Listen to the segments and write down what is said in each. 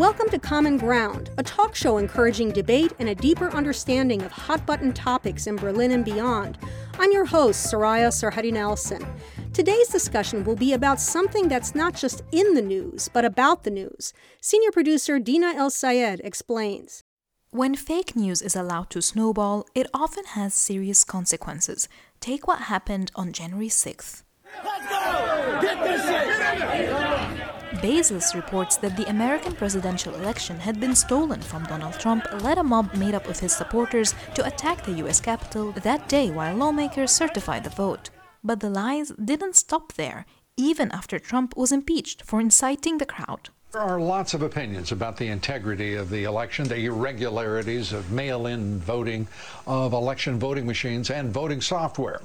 Welcome to Common Ground, a talk show encouraging debate and a deeper understanding of hot-button topics in Berlin and beyond. I'm your host, Soraya Sarhaddi Nelson. Today's discussion will be about something that's not just in the news, but about the news. Senior producer Dina Elsayed explains. When fake news is allowed to snowball, it often has serious consequences. Take what happened on January 6th. Let's go! Get this shit! Baseless reports that the American presidential election had been stolen from Donald Trump led a mob made up of his supporters to attack the U.S. Capitol that day while lawmakers certified the vote. But the lies didn't stop there, even after Trump was impeached for inciting the crowd. There are lots of opinions about the integrity of the election, the irregularities of mail-in voting, of election voting machines, and voting software.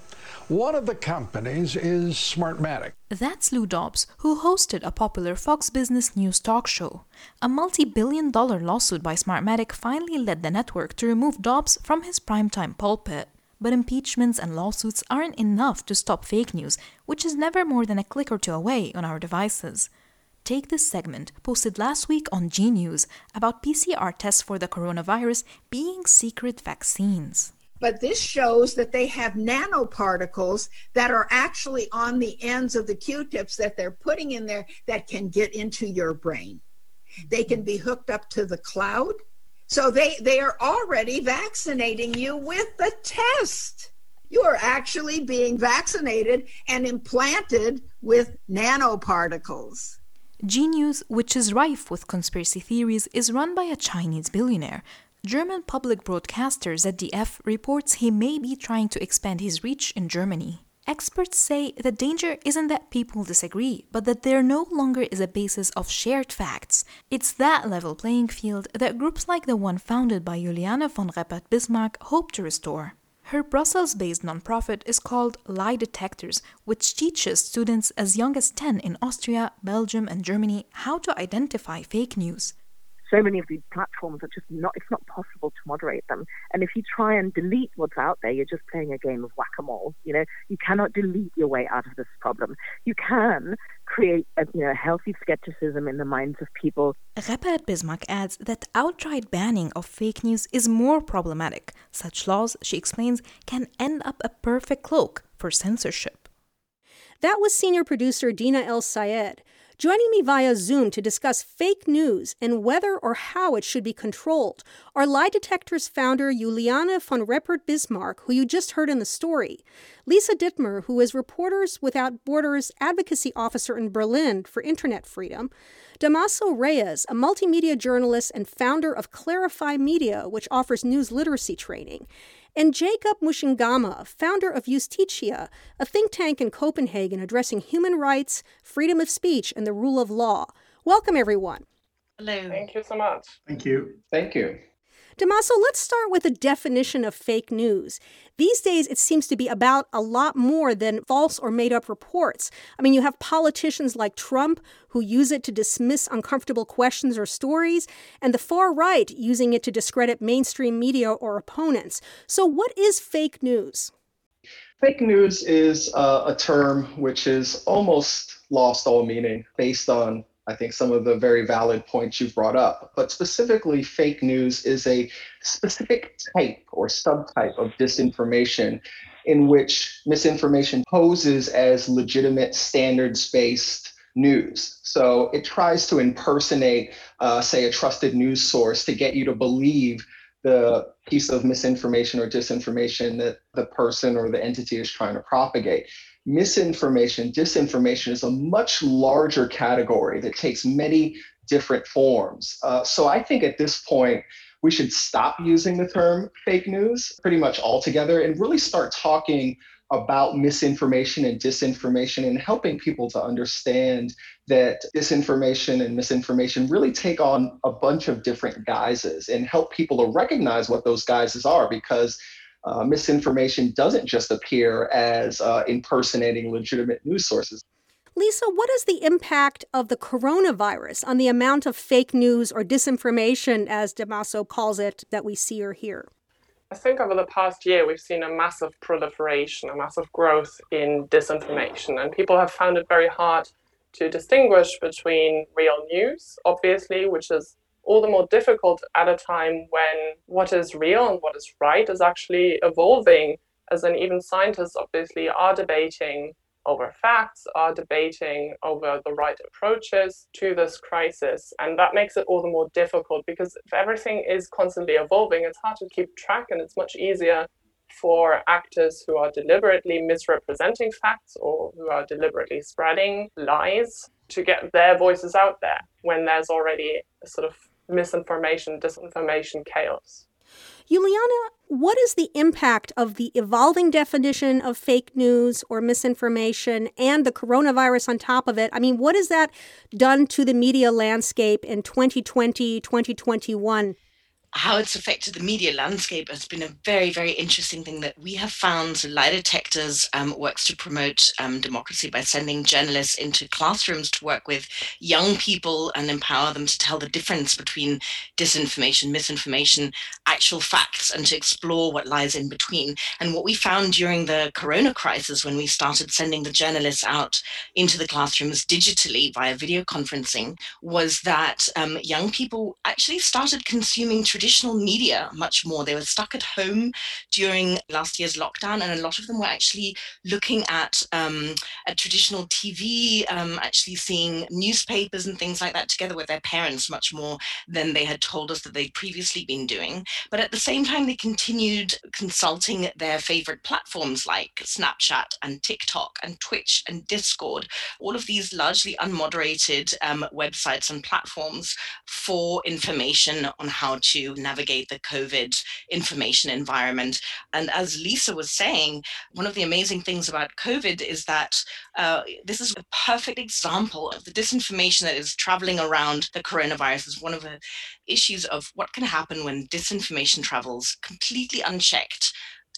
One of the companies is Smartmatic. That's Lou Dobbs, who hosted a popular Fox Business News talk show. A multi-billion-dollar lawsuit by Smartmatic finally led the network to remove Dobbs from his primetime pulpit. But impeachments and lawsuits aren't enough to stop fake news, which is never more than a click or two away on our devices. Take this segment, posted last week on G News, about PCR tests for the coronavirus being secret vaccines. But this shows that they have nanoparticles that are actually on the ends of the Q-tips that they're putting in there that can get into your brain. They can be hooked up to the cloud. So they are already vaccinating you with the test. You are actually being vaccinated and implanted with nanoparticles. G News, which is rife with conspiracy theories, is run by a Chinese billionaire. German public broadcaster ZDF reports he may be trying to expand his reach in Germany. Experts say the danger isn't that people disagree, but that there no longer is a basis of shared facts. It's that level playing field that groups like the one founded by Juliane von Reppert-Bismarck hope to restore. Her Brussels-based nonprofit is called Lie Detectors, which teaches students as young as 10 in Austria, Belgium, and Germany how to identify fake news. So many of these platforms are just it's not possible to moderate them. And if you try and delete what's out there, you're just playing a game of whack-a-mole. You know, you cannot delete your way out of this problem. You can create a healthy skepticism in the minds of people. Reppert-Bismarck adds that outright banning of fake news is more problematic. Such laws, she explains, can end up a perfect cloak for censorship. That was senior producer Dina Elsayed. Joining me via Zoom to discuss fake news and whether or how it should be controlled are Lie Detectors founder Juliane von Reppert-Bismarck, who you just heard in the story, Lisa Dittmer, who is Reporters Without Borders advocacy officer in Berlin for internet freedom, Damaso Reyes, a multimedia journalist and founder of Clarify Media, which offers news literacy training, and Jacob Mchangama, founder of Justitia, a think tank in Copenhagen addressing human rights, freedom of speech, and the rule of law. Welcome, everyone. Hello. Thank you so much. Thank you. Thank you. Damaso, let's start with a definition of fake news. These days, it seems to be about a lot more than false or made-up reports. I mean, you have politicians like Trump who use it to dismiss uncomfortable questions or stories, and the far right using it to discredit mainstream media or opponents. So what is fake news? Fake news is a term which is almost lost all meaning based on I think some of the very valid points you brought up, but specifically fake news is a specific type or subtype of disinformation in which misinformation poses as legitimate standards-based news. So it tries to impersonate, say, a trusted news source to get you to believe the piece of misinformation or disinformation that the person or the entity is trying to propagate. Misinformation, disinformation is a much larger category that takes many different forms. So I think at this point, we should stop using the term fake news pretty much altogether and really start talking about misinformation and disinformation and helping people to understand that disinformation and misinformation really take on a bunch of different guises and help people to recognize what those guises are, because misinformation doesn't just appear as impersonating legitimate news sources. Lisa, what is the impact of the coronavirus on the amount of fake news or disinformation, as Damaso calls it, that we see or hear? I think over the past year, we've seen a massive proliferation, a massive growth in disinformation, and people have found it very hard to distinguish between real news, obviously, which is all the more difficult at a time when what is real and what is right is actually evolving, as in even scientists obviously are debating over facts, are debating over the right approaches to this crisis. And that makes it all the more difficult, because if everything is constantly evolving, it's hard to keep track, and it's much easier for actors who are deliberately misrepresenting facts or who are deliberately spreading lies to get their voices out there when there's already a sort of misinformation, disinformation chaos. Juliane, what is the impact of the evolving definition of fake news or misinformation and the coronavirus on top of it? I mean, what has that done to the media landscape in 2020, 2021? How it's affected the media landscape has been a very, very interesting thing that we have found. So Lie Detectors works to promote democracy by sending journalists into classrooms to work with young people and empower them to tell the difference between disinformation, misinformation, actual facts, and to explore what lies in between. And what we found during the corona crisis, when we started sending the journalists out into the classrooms digitally via video conferencing, was that young people actually started consuming traditional media much more. They were stuck at home during last year's lockdown, and a lot of them were actually looking at traditional TV, actually seeing newspapers and things like that together with their parents much more than they had told us that they'd previously been doing. But at the same time, they continued consulting their favorite platforms like Snapchat and TikTok and Twitch and Discord, all of these largely unmoderated websites and platforms for information on how to navigate the COVID information environment. And as Lisa was saying, one of the amazing things about COVID is that this is a perfect example of the disinformation that is traveling around the coronavirus. Is one of the issues of what can happen when disinformation travels completely unchecked,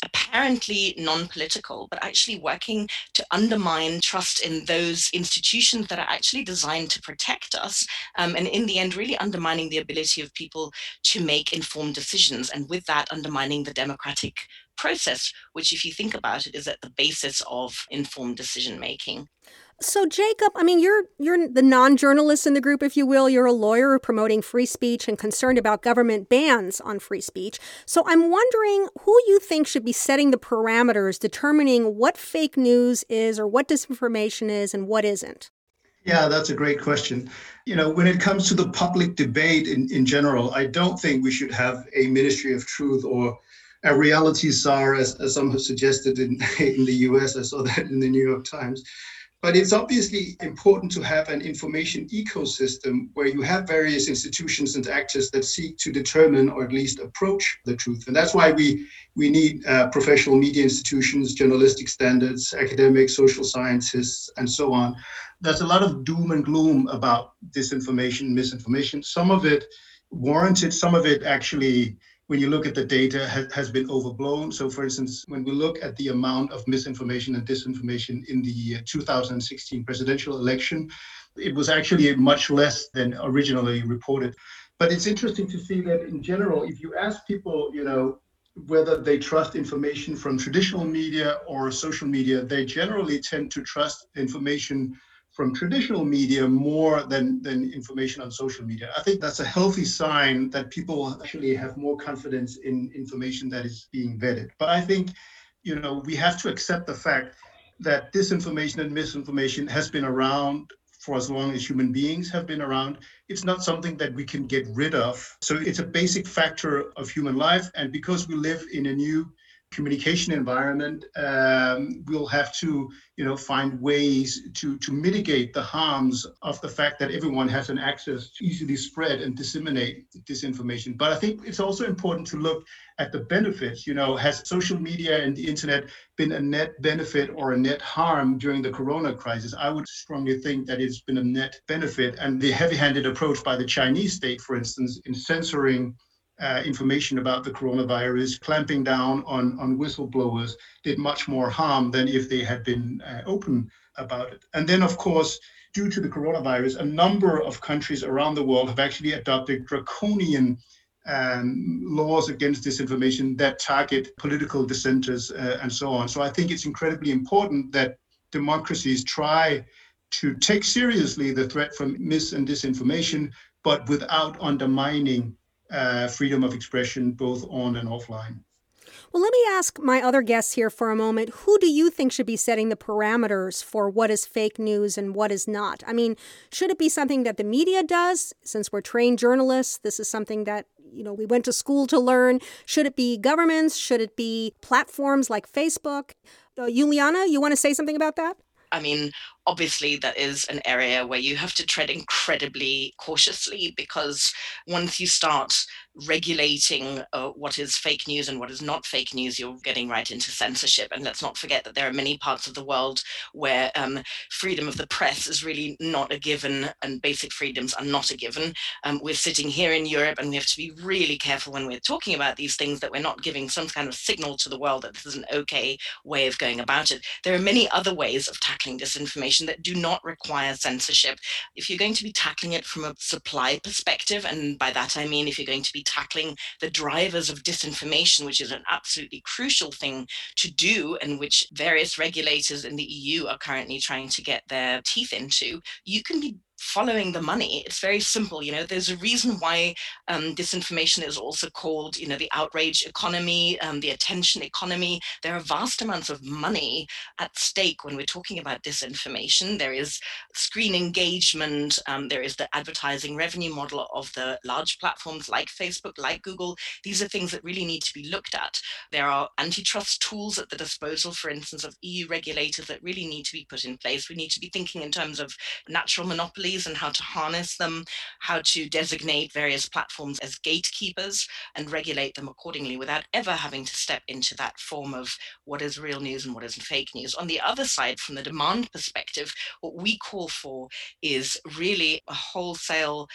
apparently non-political, but actually working to undermine trust in those institutions that are actually designed to protect us, and in the end really undermining the ability of people to make informed decisions, and with that undermining the democratic process, which, if you think about it, is at the basis of informed decision making. So, Jacob, I mean, you're the non-journalist in the group, if you will. You're a lawyer promoting free speech and concerned about government bans on free speech. So I'm wondering who you think should be setting the parameters, determining what fake news is or what disinformation is and what isn't. Yeah, that's a great question. You know, when it comes to the public debate in general, I don't think we should have a Ministry of Truth or a reality czar, as some have suggested in the US. I saw that in the New York Times. But it's obviously important to have an information ecosystem where you have various institutions and actors that seek to determine or at least approach the truth. And that's why we need professional media institutions, journalistic standards, academics, social scientists, and so on. There's a lot of doom and gloom about disinformation, misinformation. Some of it warranted, some of it actually, when you look at the data, has been overblown. So for instance, when we look at the amount of misinformation and disinformation in the 2016 presidential election, it was actually much less than originally reported. But it's interesting to see that in general, if you ask people, you know, whether they trust information from traditional media or social media, they generally tend to trust information from traditional media more than information on social media. I think that's a healthy sign that people actually have more confidence in information that is being vetted. But I think, you know, we have to accept the fact that disinformation and misinformation has been around for as long as human beings have been around. It's not something that we can get rid of. So it's a basic factor of human life. And because we live in a new communication environment, we'll have to, you know, find ways to mitigate the harms of the fact that everyone has an access to easily spread and disseminate disinformation. But I think it's also important to look at the benefits. You know, has social media and the internet been a net benefit or a net harm during the corona crisis? I would strongly think that it's been a net benefit. And the heavy-handed approach by the Chinese state, for instance, in censoring information about the coronavirus, clamping down on whistleblowers, did much more harm than if they had been open about it. And then, of course, due to the coronavirus, a number of countries around the world have actually adopted draconian laws against disinformation that target political dissenters and so on. So I think it's incredibly important that democracies try to take seriously the threat from mis and disinformation, but without undermining freedom of expression, both on and offline. Well, let me ask my other guests here for a moment. Who do you think should be setting the parameters for what is fake news and what is not? I mean, should it be something that the media does? Since we're trained journalists, this is something that, you know, we went to school to learn. Should it be governments? Should it be platforms like Facebook? Juliana, you want to say something about that? I mean, obviously, that is an area where you have to tread incredibly cautiously, because once you start regulating what is fake news and what is not fake news, you're getting right into censorship. And let's not forget that there are many parts of the world where freedom of the press is really not a given, and basic freedoms are not a given. We're sitting here in Europe, and we have to be really careful when we're talking about these things that we're not giving some kind of signal to the world that this is an okay way of going about it. There are many other ways of tackling disinformation that do not require censorship. If you're going to be tackling it from a supply perspective, and by that I mean if you're going to be tackling the drivers of disinformation, which is an absolutely crucial thing to do and which various regulators in the EU are currently trying to get their teeth into, you can be following the money. It's very simple. You know, there's a reason why disinformation is also called, you know, the outrage economy, the attention economy. There are vast amounts of money at stake when we're talking about disinformation. There is screen engagement. There is the advertising revenue model of the large platforms like Facebook, like Google. These are things that really need to be looked at. There are antitrust tools at the disposal, for instance, of EU regulators that really need to be put in place. We need to be thinking in terms of natural monopolies and how to harness them, how to designate various platforms as gatekeepers and regulate them accordingly without ever having to step into that form of what is real news and what is fake news. On the other side, from the demand perspective, what we call for is really a wholesale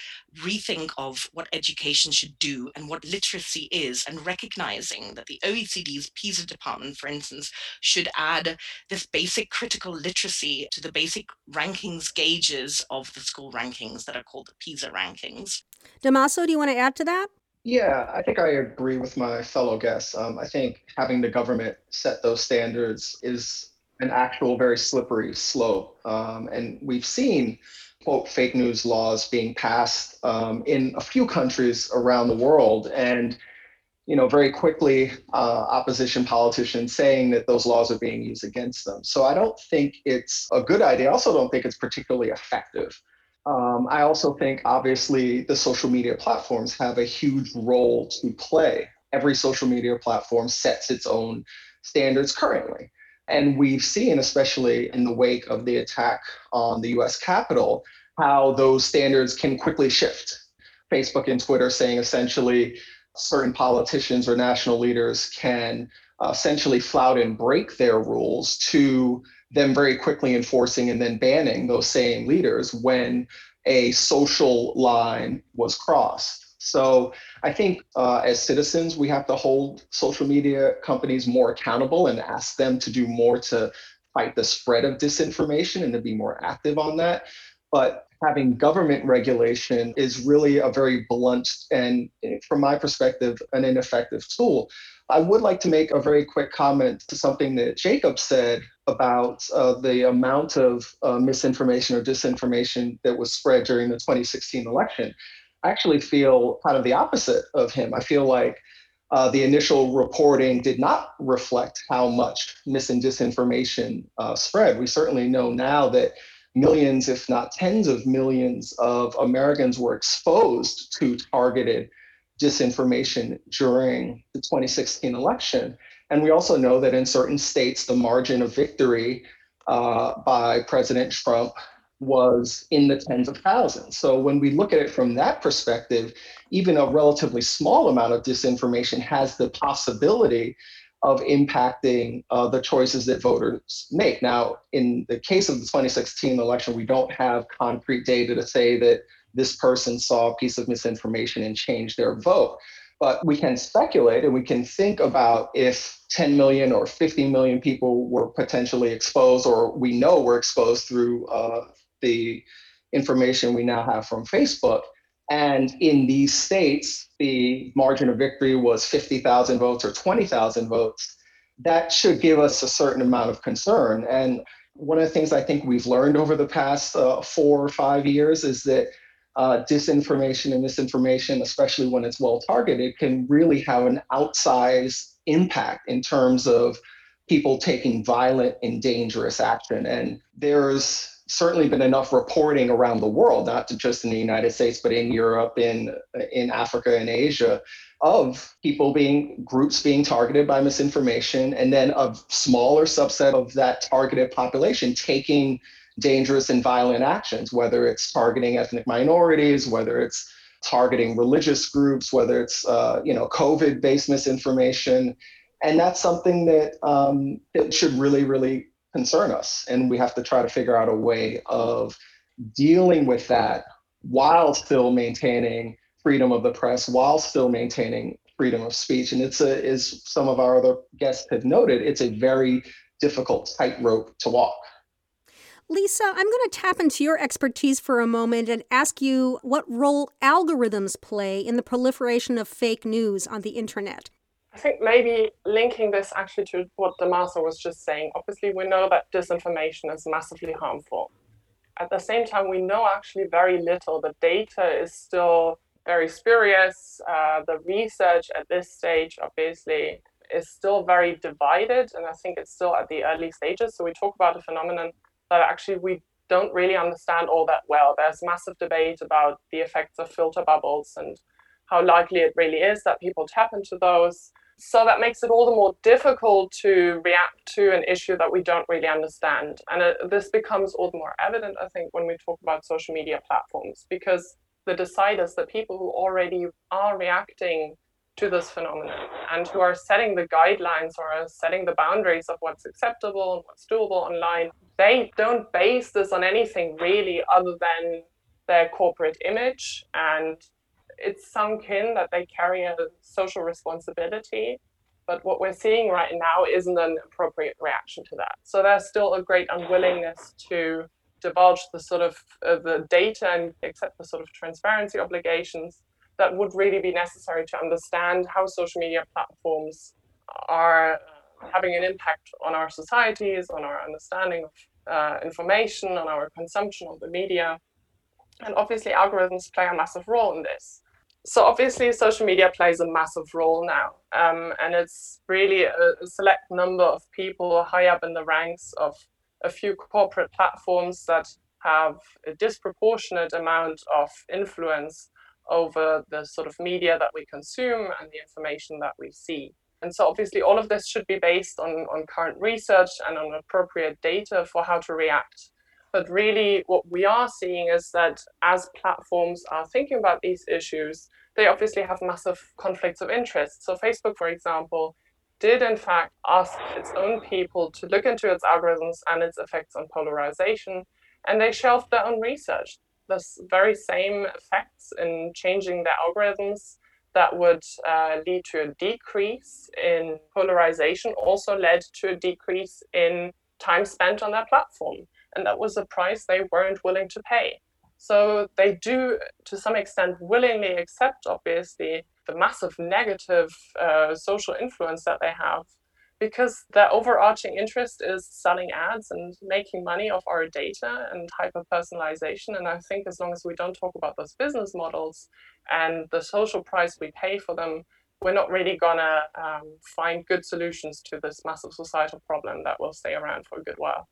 rethink of what education should do and what literacy is, and recognizing that the OECD's PISA department, for instance, should add this basic critical literacy to the basic rankings gauges of the school rankings that are called the PISA rankings. Damaso, do you want to add to that? Yeah, I think I agree with my fellow guests. I think having the government set those standards is an actual very slippery slope. And we've seen, quote, fake news laws being passed in a few countries around the world. And, you know, very quickly, opposition politicians saying that those laws are being used against them. So I don't think it's a good idea. I also don't think it's particularly effective. I also think, obviously, the social media platforms have a huge role to play. Every social media platform sets its own standards currently. And we've seen, especially in the wake of the attack on the US Capitol, how those standards can quickly shift. Facebook and Twitter saying essentially, certain politicians or national leaders can essentially flout and break their rules to them very quickly enforcing and then banning those same leaders when a social line was crossed. So I think as citizens, we have to hold social media companies more accountable and ask them to do more to fight the spread of disinformation and to be more active on that. But having government regulation is really a very blunt and, from my perspective, an ineffective tool. I would like to make a very quick comment to something that Jacob said about the amount of misinformation or disinformation that was spread during the 2016 election. I actually feel kind of the opposite of him. I feel like the initial reporting did not reflect how much mis and disinformation spread. We certainly know now that millions, if not tens of millions, of Americans were exposed to targeted disinformation during the 2016 election. And we also know that in certain states, the margin of victory by President Trump was in the tens of thousands. So when we look at it from that perspective, even a relatively small amount of disinformation has the possibility of impacting the choices that voters make. Now, in the case of the 2016 election, we don't have concrete data to say that this person saw a piece of misinformation and changed their vote. But we can speculate and we can think about if 10 million or 50 million people were potentially exposed, or we know were exposed through the information we now have from Facebook. And in these states, the margin of victory was 50,000 votes or 20,000 votes. That should give us a certain amount of concern. And one of the things I think we've learned over the past 4 or 5 years is that disinformation and misinformation, especially when it's well targeted, can really have an outsized impact in terms of people taking violent and dangerous action. And there's certainly been enough reporting around the world, not just in the United States, but in Europe, in Africa and Asia, of people being, groups being targeted by misinformation, and then a smaller subset of that targeted population taking dangerous and violent actions, whether it's targeting ethnic minorities, whether it's targeting religious groups, whether it's COVID-based misinformation. And that's something that it should really, really concern us. And we have to try to figure out a way of dealing with that while still maintaining freedom of the press, while still maintaining freedom of speech. And it's a, as some of our other guests have noted, it's a very difficult tightrope to walk. Lisa, I'm going to tap into your expertise for a moment and ask you what role algorithms play in the proliferation of fake news on the internet. I think maybe linking this actually to what Damaso was just saying, obviously we know that disinformation is massively harmful. At the same time, we know actually very little. The data is still very spurious. The research at this stage, obviously, is still very divided. And I think it's still at the early stages. So we talk about a phenomenon that actually we don't really understand all that well. There's massive debate about the effects of filter bubbles and how likely it really is that people tap into those. So that makes it all the more difficult to react to an issue that we don't really understand. And this becomes all the more evident, I think, when we talk about social media platforms, because the deciders, the people who already are reacting to this phenomenon and who are setting the guidelines or are setting the boundaries of what's acceptable and what's doable online, they don't base this on anything really other than their corporate image, and it's sunk in that they carry a social responsibility, but what we're seeing right now isn't an appropriate reaction to that. So there's still a great unwillingness to divulge the sort of the data and accept the sort of transparency obligations that would really be necessary to understand how social media platforms are having an impact on our societies, on our understanding of information, on our consumption of the media. And obviously algorithms play a massive role in this. So obviously social media plays a massive role now. And it's really a select number of people high up in the ranks of a few corporate platforms that have a disproportionate amount of influence over the sort of media that we consume and the information that we see. And so obviously all of this should be based on current research and on appropriate data for how to react. But really what we are seeing is that as platforms are thinking about these issues, they obviously have massive conflicts of interest. So Facebook, for example, did in fact ask its own people to look into its algorithms and its effects on polarization, and they shelved their own research. The very same effects in changing their algorithms that would lead to a decrease in polarization also led to a decrease in time spent on their platform. And that was a price they weren't willing to pay. So they do, to some extent, willingly accept, obviously, the massive negative social influence that they have, because their overarching interest is selling ads and making money off our data and hyper-personalization. And I think as long as we don't talk about those business models and the social price we pay for them, we're not really gonna find good solutions to this massive societal problem that will stay around for a good while.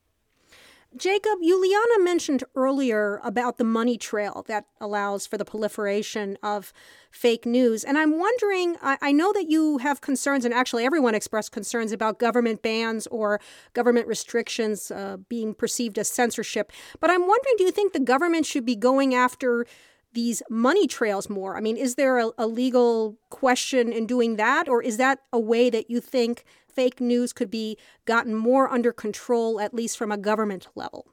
Jacob, Juliane mentioned earlier about the money trail that allows for the proliferation of fake news. And I'm wondering, I know that you have concerns, and actually everyone expressed concerns about government bans or government restrictions being perceived as censorship. But I'm wondering, do you think the government should be going after these money trails more? I mean, is there a legal question in doing that? Or is that a way that you think fake news could be gotten more under control, at least from a government level?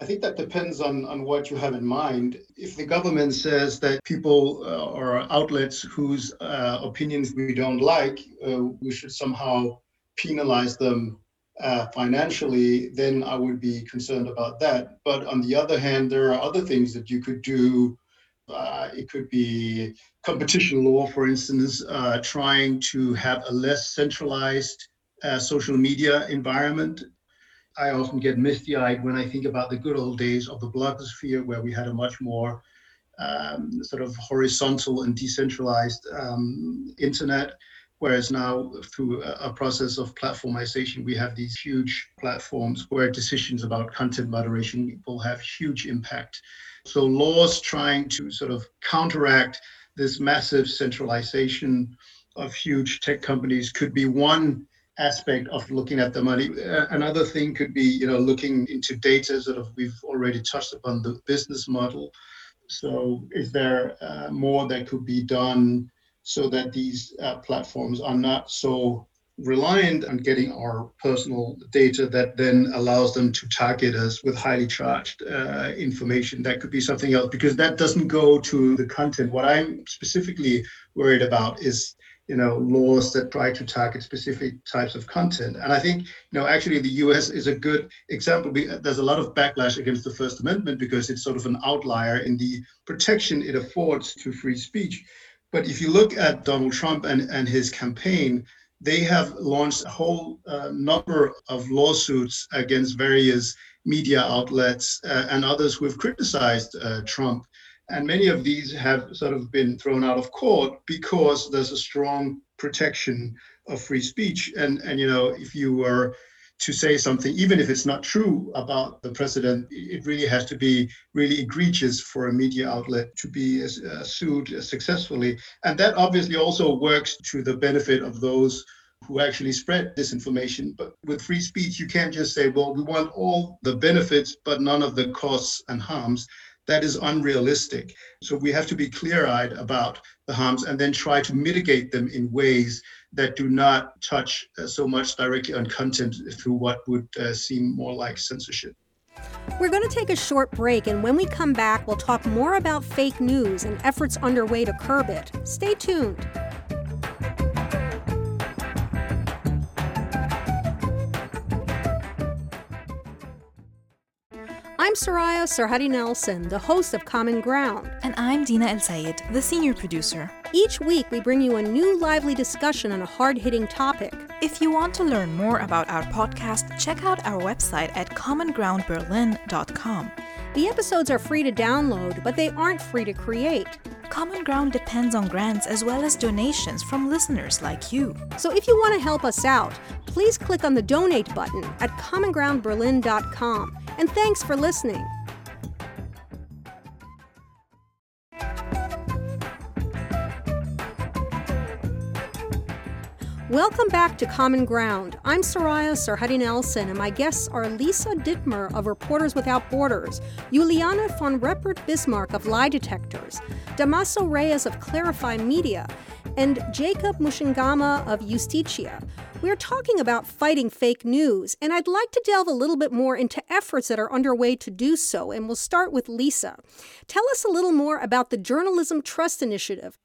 I think that depends on what you have in mind. If the government says that people or outlets whose opinions we don't like, we should somehow penalize them financially, then I would be concerned about that. But on the other hand, there are other things that you could do. It could be competition law, for instance, trying to have a less centralized social media environment. I often get misty-eyed when I think about the good old days of the blogosphere, where we had a much more sort of horizontal and decentralized internet, whereas now through a process of platformization, we have these huge platforms where decisions about content moderation will have huge impact. So laws trying to sort of counteract this massive centralization of huge tech companies could be one aspect of looking at the money. Another thing could be, looking into data. Sort of, we've already touched upon the business model. So is there more that could be done so that these platforms are not so reliant on getting our personal data that then allows them to target us with highly charged information? That could be something else, because that doesn't go to the content. What I'm specifically worried about is laws that try to target specific types of content. And I think, actually the US is a good example. There's a lot of backlash against the First Amendment because it's sort of an outlier in the protection it affords to free speech. But if you look at Donald Trump and his campaign, they have launched a whole number of lawsuits against various media outlets and others who have criticized Trump. And many of these have sort of been thrown out of court because there's a strong protection of free speech. And if you were to say something, even if it's not true about the president, it really has to be really egregious for a media outlet to be sued successfully. And that obviously also works to the benefit of those who actually spread disinformation. But with free speech, you can't just say, well, we want all the benefits, but none of the costs and harms. That is unrealistic. So we have to be clear-eyed about the harms and then try to mitigate them in ways that do not touch so much directly on content through what would seem more like censorship. We're going to take a short break, and when we come back, we'll talk more about fake news and efforts underway to curb it. Stay tuned. I'm Soraya Sarhaddi Nelson, the host of Common Ground. And I'm Dina Elsayed, the senior producer. Each week, we bring you a new lively discussion on a hard-hitting topic. If you want to learn more about our podcast, check out our website at commongroundberlin.com. The episodes are free to download, but they aren't free to create. Common Ground depends on grants as well as donations from listeners like you. So if you want to help us out, please click on the donate button at commongroundberlin.com. And thanks for listening. Welcome back to Common Ground. I'm Soraya Sarhaddi Nelson, and my guests are Lisa Dittmer of Reporters Without Borders, Juliane von Reppert-Bismarck of Lie Detectors, Damaso Reyes of Clarify Media, and Jacob Mchangama of Justitia. We're talking about fighting fake news, and I'd like to delve a little bit more into efforts that are underway to do so, and we'll start with Lisa. Tell us a little more about the Journalism Trust Initiative.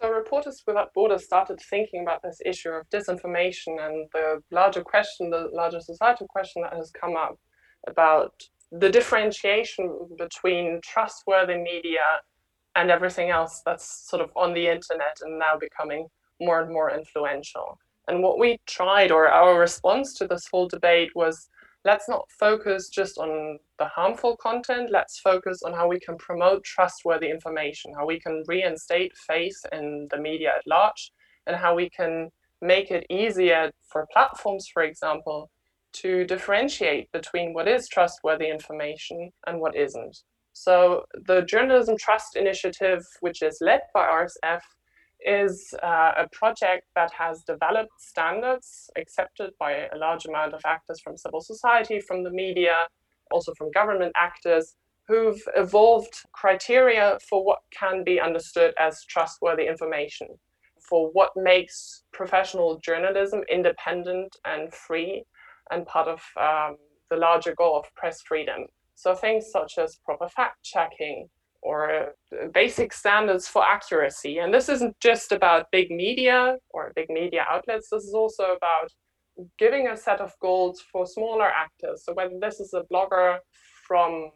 So Reporters Without Borders started thinking about this issue of disinformation and the larger societal question that has come up about the differentiation between trustworthy media and everything else that's sort of on the internet and now becoming more and more influential. And what we tried, or our response to this whole debate, was let's not focus just on the harmful content. Let's focus on how we can promote trustworthy information, how we can reinstate faith in the media at large, and how we can make it easier for platforms, for example, to differentiate between what is trustworthy information and what isn't. So the Journalism Trust Initiative, which is led by RSF, is a project that has developed standards accepted by a large amount of actors from civil society, from the media, also from government actors, who've evolved criteria for what can be understood as trustworthy information, for what makes professional journalism independent and free and part of the larger goal of press freedom. So things such as proper fact-checking, or basic standards for accuracy. And this isn't just about big media or big media outlets. This is also about giving a set of goals for smaller actors. So whether this is a blogger from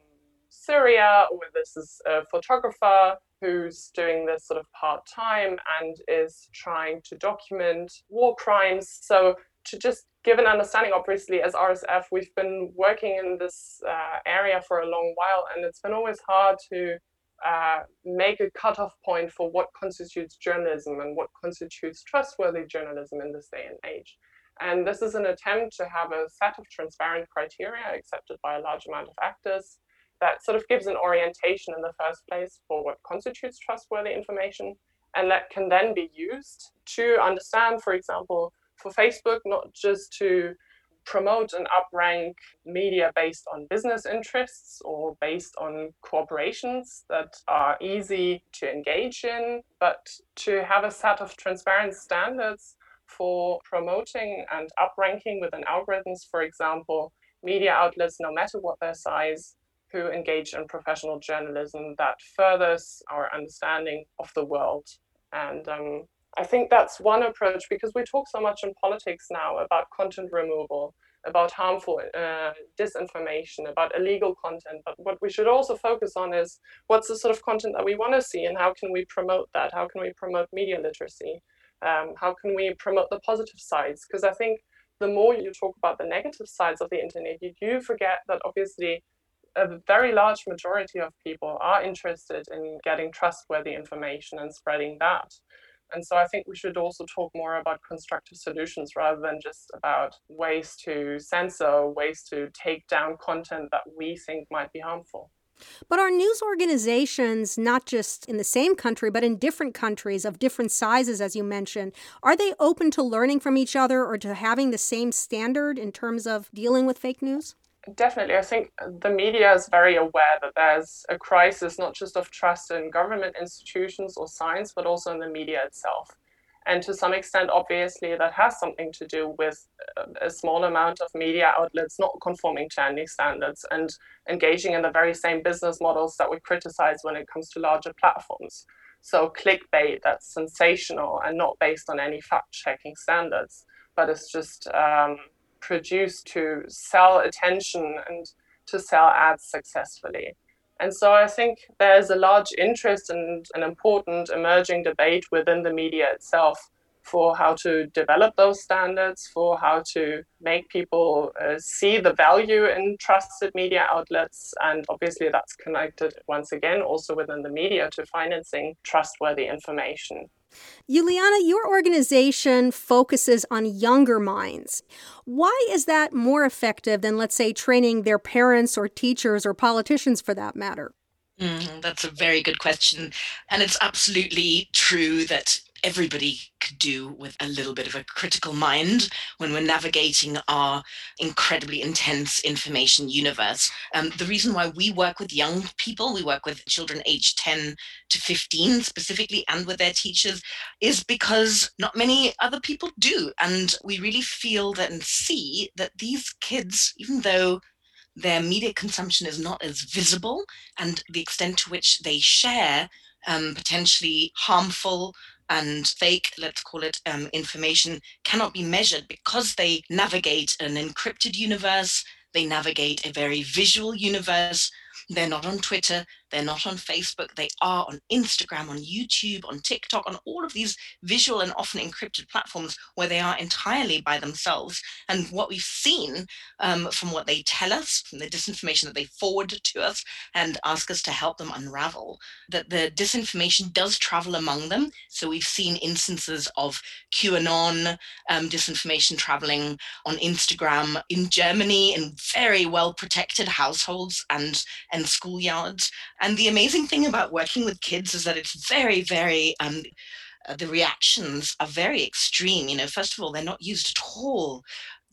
Syria, or whether this is a photographer who's doing this sort of part-time and is trying to document war crimes. So to just give an understanding, obviously, as RSF, we've been working in this area for a long while, and it's been always hard to make a cutoff point for what constitutes journalism and what constitutes trustworthy journalism in this day and age. And this is an attempt to have a set of transparent criteria accepted by a large amount of actors that sort of gives an orientation in the first place for what constitutes trustworthy information, and that can then be used to understand, for example, for Facebook, not just to promote and uprank media based on business interests or based on corporations that are easy to engage in, but to have a set of transparent standards for promoting and upranking within algorithms, for example, media outlets, no matter what their size, who engage in professional journalism that furthers our understanding of the world. And I think that's one approach, because we talk so much in politics now about content removal, about harmful disinformation, about illegal content. But what we should also focus on is what's the sort of content that we want to see, and how can we promote that? How can we promote media literacy? How can we promote the positive sides? Because I think the more you talk about the negative sides of the internet, you do forget that obviously a very large majority of people are interested in getting trustworthy information and spreading that. And so I think we should also talk more about constructive solutions rather than just about ways to censor, ways to take down content that we think might be harmful. But are news organizations, not just in the same country, but in different countries of different sizes, as you mentioned, are they open to learning from each other or to having the same standard in terms of dealing with fake news? Definitely. I think the media is very aware that there's a crisis, not just of trust in government institutions or science, but also in the media itself. And to some extent, obviously, that has something to do with a small amount of media outlets not conforming to any standards and engaging in the very same business models that we criticize when it comes to larger platforms. So clickbait that's sensational and not based on any fact-checking standards, but it's just produced to sell attention and to sell ads successfully. And so I think there's a large interest and an important emerging debate within the media itself for how to develop those standards, for how to make people see the value in trusted media outlets. And obviously that's connected once again also within the media to financing trustworthy information. Juliane, your organization focuses on younger minds. Why is that more effective than, let's say, training their parents or teachers or politicians for that matter? That's a very good question. And it's absolutely true that everybody could do with a little bit of a critical mind when we're navigating our incredibly intense information universe. The reason why we work with young people, we work with children aged 10 to 15 specifically, and with their teachers, is because not many other people do. And we really feel that and see that these kids, even though their media consumption is not as visible, and the extent to which they share potentially harmful and fake, let's call it, information cannot be measured because they navigate an encrypted universe, they navigate a very visual universe. They're not on Twitter, they're not on Facebook, they are on Instagram, on YouTube, on TikTok, on all of these visual and often encrypted platforms where they are entirely by themselves. And what we've seen from what they tell us, from the disinformation that they forward to us and ask us to help them unravel, that the disinformation does travel among them. So we've seen instances of QAnon disinformation traveling on Instagram in Germany in very well-protected households and schoolyards. And the amazing thing about working with kids is that it's very, very, the reactions are very extreme. You know, first of all, they're not used at all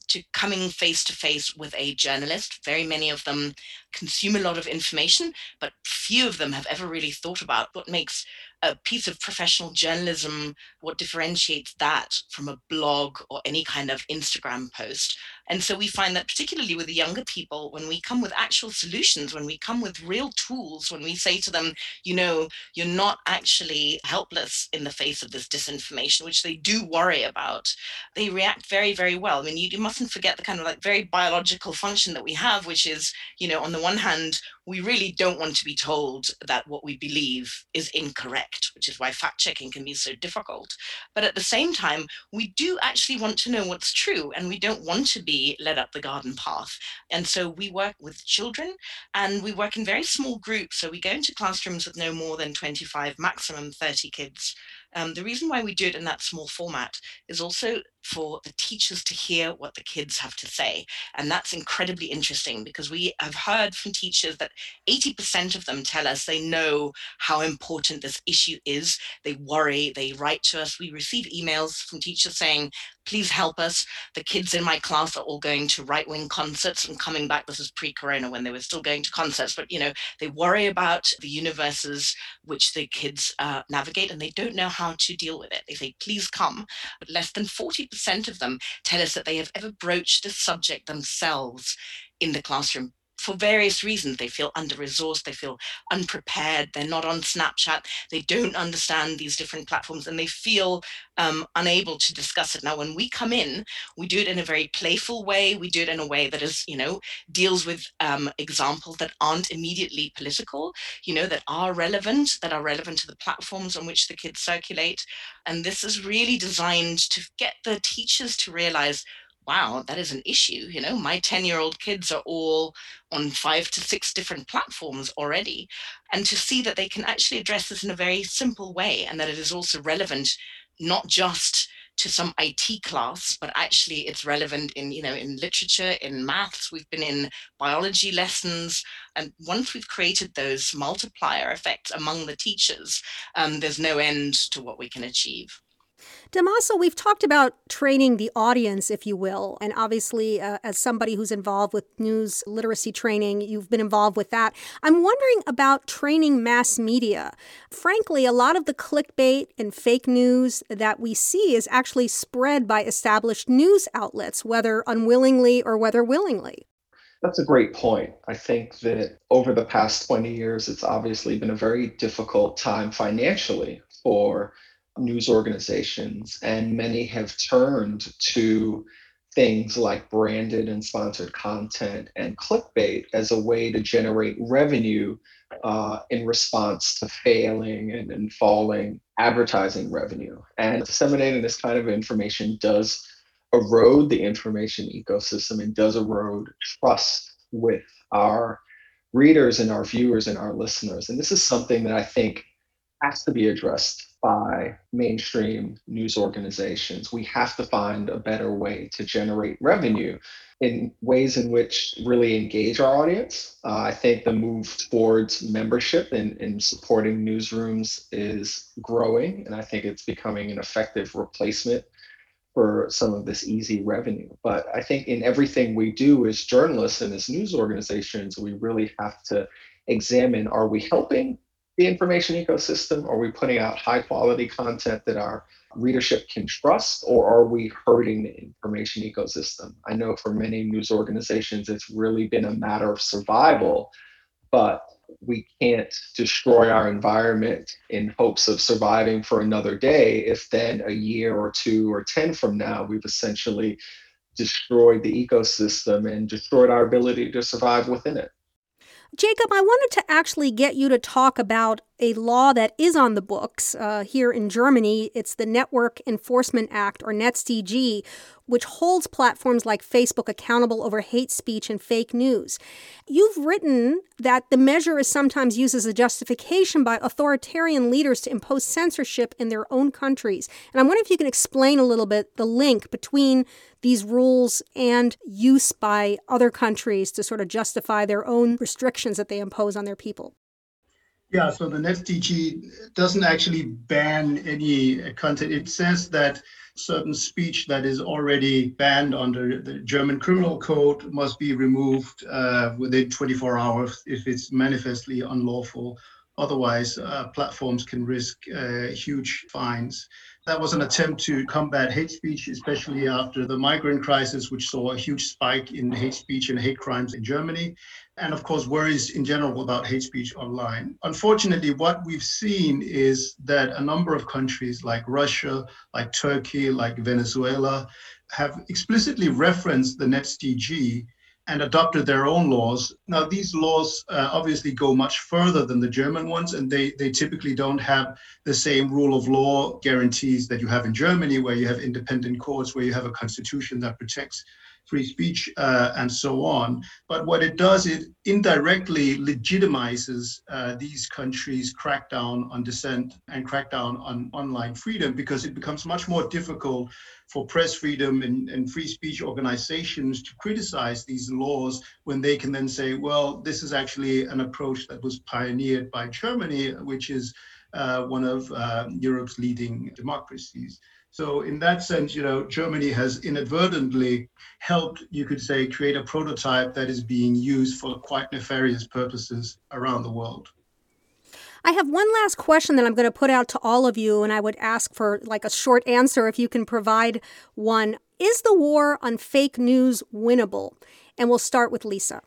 to coming face to face with a journalist. Very many of them consume a lot of information, but few of them have ever really thought about what makes a piece of professional journalism, what differentiates that from a blog or any kind of Instagram post. And so we find that particularly with the younger people, when we come with actual solutions, when we come with real tools, when we say to them, you know, you're not actually helpless in the face of this disinformation, which they do worry about, they react very, very well. I mean, you mustn't forget the kind of like very biological function that we have, which is, you know, on the the one hand, we really don't want to be told that what we believe is incorrect, which is why fact-checking can be so difficult. But at the same time, we do actually want to know what's true, and we don't want to be led up the garden path. And so we work with children, and we work in very small groups. So we go into classrooms with no more than 25, maximum 30 kids. The reason why we do it in that small format is also for the teachers to hear what the kids have to say. And that's incredibly interesting, because we have heard from teachers that 80% of them tell us they know how important this issue is. They worry, they write to us. We receive emails from teachers saying, please help us. The kids in my class are all going to right-wing concerts and coming back. This is pre-corona when they were still going to concerts, but you know, they worry about the universes which the kids navigate, and they don't know how to deal with it. They say, please come. But less than 40% of them tell us that they have ever broached this subject themselves in the classroom. For various reasons, they feel under-resourced, they feel unprepared, they're not on Snapchat, they don't understand these different platforms, and they feel unable to discuss it. Now, when we come in, we do it in a very playful way. We do it in a way that is, you know, deals with examples that aren't immediately political, you know, that are relevant to the platforms on which the kids circulate. And this is really designed to get the teachers to realize, wow, that is an issue. You know, my 10-year-old kids are all on 5 to 6 different platforms already, and to see that they can actually address this in a very simple way, and that it is also relevant not just to some IT class, but actually it's relevant in, you know, in literature, in maths, we've been in biology lessons. And once we've created those multiplier effects among the teachers, there's no end to what we can achieve. Damaso, we've talked about training the audience, if you will, and obviously as somebody who's involved with news literacy training, you've been involved with that. I'm wondering about training mass media. Frankly, a lot of the clickbait and fake news that we see is actually spread by established news outlets, whether unwillingly or whether willingly. That's a great point. I think that over the past 20 years, it's obviously been a very difficult time financially for news organizations, and many have turned to things like branded and sponsored content and clickbait as a way to generate revenue in response to failing and falling advertising revenue. And disseminating this kind of information does erode the information ecosystem and does erode trust with our readers and our viewers and our listeners. And this is something that I think has to be addressed by mainstream news organizations. We have to find a better way to generate revenue in ways in which really engage our audience. I think the move towards membership and supporting newsrooms is growing, and I think it's becoming an effective replacement for some of this easy revenue. But I think in everything we do as journalists and as news organizations, we really have to examine, are we helping the information ecosystem? Are we putting out high quality content that our readership can trust, or are we hurting the information ecosystem? I know for many news organizations, it's really been a matter of survival, but we can't destroy our environment in hopes of surviving for another day if then a year or two or 10 from now, we've essentially destroyed the ecosystem and destroyed our ability to survive within it. Jacob, I wanted to actually get you to talk about a law that is on the books here in Germany. It's the Network Enforcement Act, or NetzDG, which holds platforms like Facebook accountable over hate speech and fake news. You've written that the measure is sometimes used as a justification by authoritarian leaders to impose censorship in their own countries. And I wonder if you can explain a little bit the link between these rules and use by other countries to sort of justify their own restrictions that they impose on their people. Yeah, so the NetzDG doesn't actually ban any content. It says that certain speech that is already banned under the German criminal code must be removed within 24 hours if it's manifestly unlawful. Otherwise, platforms can risk huge fines. That was an attempt to combat hate speech, especially after the migrant crisis, which saw a huge spike in hate speech and hate crimes in Germany, and of course worries in general about hate speech online. Unfortunately, what we've seen is that a number of countries like Russia, like Turkey, like Venezuela, have explicitly referenced the NetzDG and adopted their own laws. Now, these laws obviously go much further than the German ones, and they typically don't have the same rule of law guarantees that you have in Germany, where you have independent courts, where you have a constitution that protects free speech and so on. But what it does, it indirectly legitimizes these countries' crackdown on dissent and crackdown on online freedom, because it becomes much more difficult for press freedom and free speech organizations to criticize these laws when they can then say, well, this is actually an approach that was pioneered by Germany, which is one of Europe's leading democracies. So in that sense, you know, Germany has inadvertently helped, you could say, create a prototype that is being used for quite nefarious purposes around the world. I have one last question that I'm going to put out to all of you, and I would ask for like a short answer if you can provide one. Is the war on fake news winnable? And we'll start with Lisa.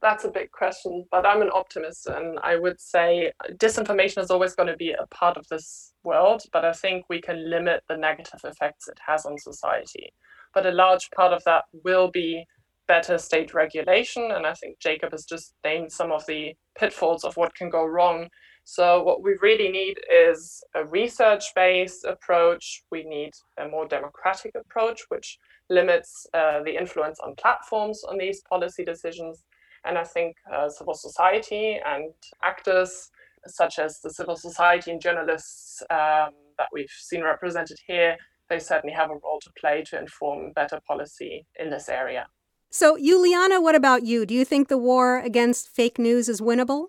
That's a big question, but I'm an optimist, and I would say disinformation is always going to be a part of this world, but I think we can limit the negative effects it has on society. But a large part of that will be better state regulation, and I think Jacob has just named some of the pitfalls of what can go wrong. So what we really need is a research-based approach. We need a more democratic approach, which limits the influence on platforms on these policy decisions. And I think civil society and actors such as the civil society and journalists that we've seen represented here, they certainly have a role to play to inform better policy in this area. So, Juliana, what about you? Do you think the war against fake news is winnable?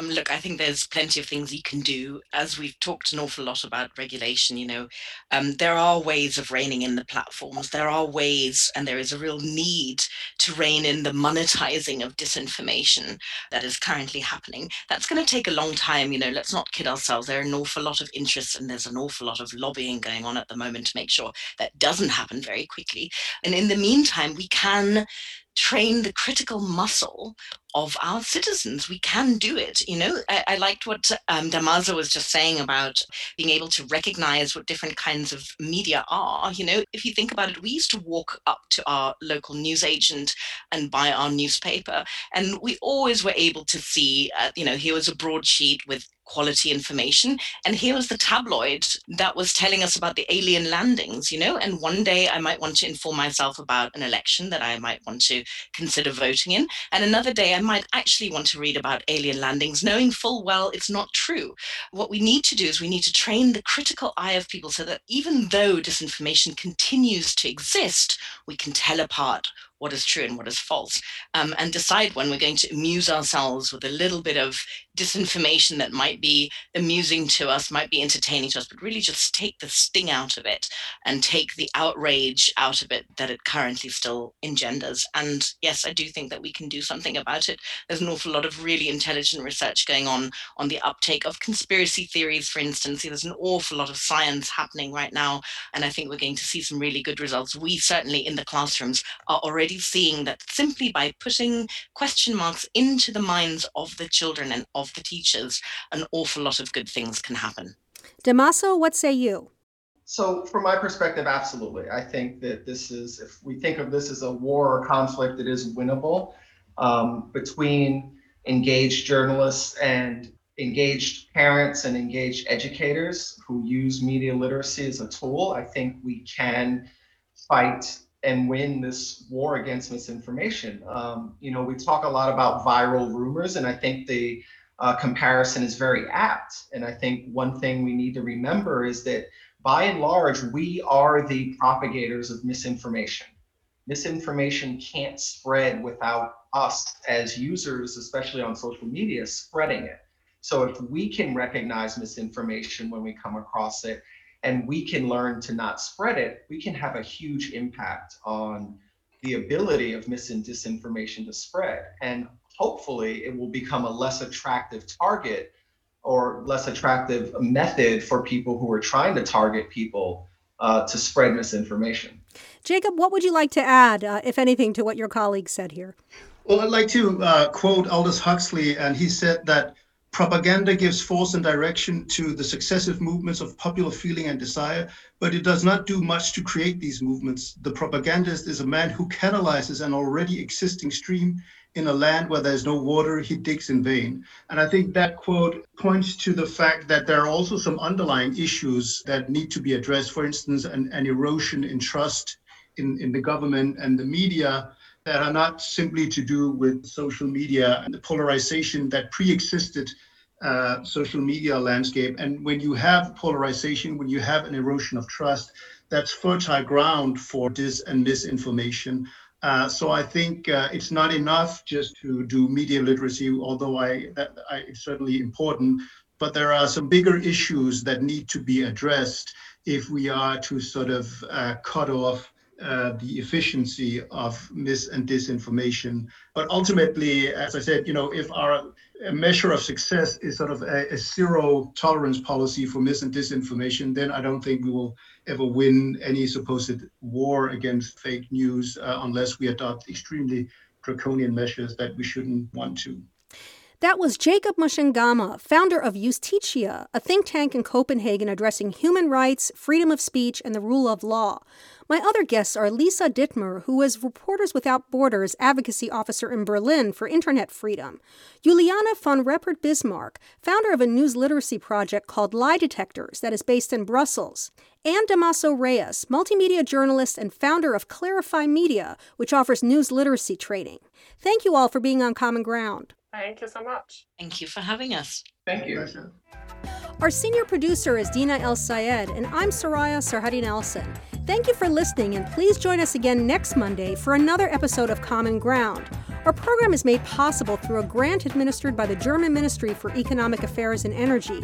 Look, I think there's plenty of things you can do. As we've talked an awful lot about regulation, you know, there are ways of reining in the platforms. There are ways, and there is a real need to rein in the monetizing of disinformation that is currently happening. That's going to take a long time. You know, let's not kid ourselves. There are an awful lot of interests, and there's an awful lot of lobbying going on at the moment to make sure that doesn't happen very quickly. And in the meantime, we can train the critical muscle of our citizens. We can do it. You know, I liked what Damaso was just saying about being able to recognize what different kinds of media are. You know, if you think about it, we used to walk up to our local newsagent and buy our newspaper, and we always were able to see, you know, here was a broadsheet with quality information, and here was the tabloid that was telling us about the alien landings, you know, and one day I might want to inform myself about an election that I might want to consider voting in, and another day I might actually want to read about alien landings, knowing full well it's not true. What we need to do is we need to train the critical eye of people so that even though disinformation continues to exist, we can tell apart what is true and what is false, and decide when we're going to amuse ourselves with a little bit of disinformation that might be amusing to us, might be entertaining to us, but really just take the sting out of it and take the outrage out of it that it currently still engenders. And yes, I do think that we can do something about it. There's an awful lot of really intelligent research going on the uptake of conspiracy theories, for instance. There's an awful lot of science happening right now, and I think we're going to see some really good results. We certainly in the classrooms are already seeing that simply by putting question marks into the minds of the children and of the teachers, an awful lot of good things can happen. Damaso, what say you? So from my perspective, absolutely. I think that this is, if we think of this as a war or conflict, it is winnable between engaged journalists and engaged parents and engaged educators who use media literacy as a tool. I think we can fight and win this war against misinformation. You know, we talk a lot about viral rumors, and I think the comparison is very apt. And I think one thing we need to remember is that by and large, we are the propagators of misinformation. Misinformation can't spread without us as users, especially on social media, spreading it. So if we can recognize misinformation when we come across it, and we can learn to not spread it, we can have a huge impact on the ability of mis and disinformation to spread. And hopefully it will become a less attractive target or less attractive method for people who are trying to target people to spread misinformation. Jacob, what would you like to add, if anything, to what your colleague said here? Well, I'd like to quote Aldous Huxley, and he said that Propaganda gives force and direction to the successive movements of popular feeling and desire, but it does not do much to create these movements. The propagandist is a man who catalyzes an already existing stream. In a land where there's no water, he digs in vain. And I think that quote points to the fact that there are also some underlying issues that need to be addressed. For instance, an erosion in trust in the government and the media that are not simply to do with social media and the polarization that pre-existed social media landscape. And when you have polarization, when you have an erosion of trust, that's fertile ground for dis and misinformation. So I think it's not enough just to do media literacy, although it's certainly important, but there are some bigger issues that need to be addressed if we are to sort of cut off the efficiency of mis and disinformation. But ultimately, as I said, if our measure of success is sort of a zero tolerance policy for mis and disinformation, then I don't think we will ever win any supposed war against fake news unless we adopt extremely draconian measures that we shouldn't want to. That was Jacob Mchangama, founder of Justitia, a think tank in Copenhagen addressing human rights, freedom of speech, and the rule of law. My other guests are Lisa Dittmer, who was Reporters Without Borders advocacy officer in Berlin for internet freedom, Juliane von Reppert-Bismarck, founder of a news literacy project called Lie Detectors that is based in Brussels, and Damaso Reyes, multimedia journalist and founder of Clarify Media, which offers news literacy training. Thank you all for being on Common Ground. Thank you so much. Thank you for having us. Thank you. Our senior producer is Dina Elsayed, and I'm Soraya Sarhaddi Nelson. Thank you for listening, and please join us again next Monday for another episode of Common Ground. Our program is made possible through a grant administered by the German Ministry for Economic Affairs and Energy.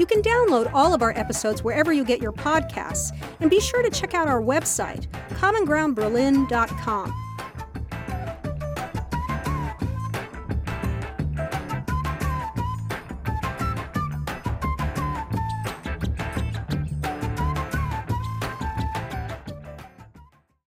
You can download all of our episodes wherever you get your podcasts, and be sure to check out our website, commongroundberlin.com.